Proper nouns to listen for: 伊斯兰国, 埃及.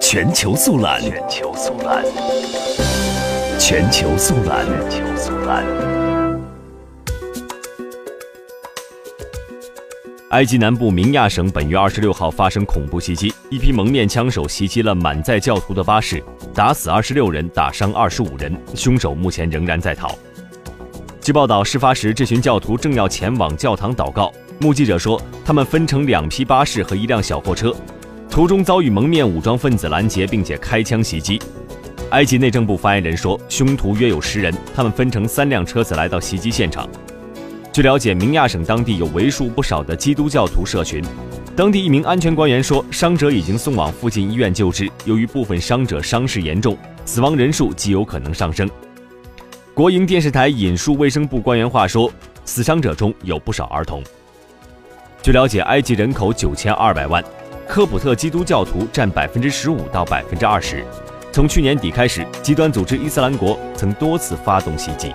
全球速览，全球速览，全球速览，全球速览。埃及南部明亚省本月26号发生恐怖袭击，一批蒙面枪手袭击了满载教徒的巴士，打死26人，打伤25人，凶手目前仍然在逃。据报道，事发时这群教徒正要前往教堂祷告。目击者说，他们分成2批巴士和1辆小货车，途中遭遇蒙面武装分子拦截，并且开枪袭击。埃及内政部发言人说，凶徒约有10人，他们分成3辆车子来到袭击现场。据了解，明亚省当地有为数不少的基督教徒社群。当地一名安全官员说，伤者已经送往附近医院救治，由于部分伤者伤势严重，死亡人数极有可能上升。国营电视台引述卫生部官员话说，死伤者中有不少儿童。据了解，埃及人口9200万，科普特基督教徒占15%到20%。从去年底开始，极端组织伊斯兰国曾多次发动袭击。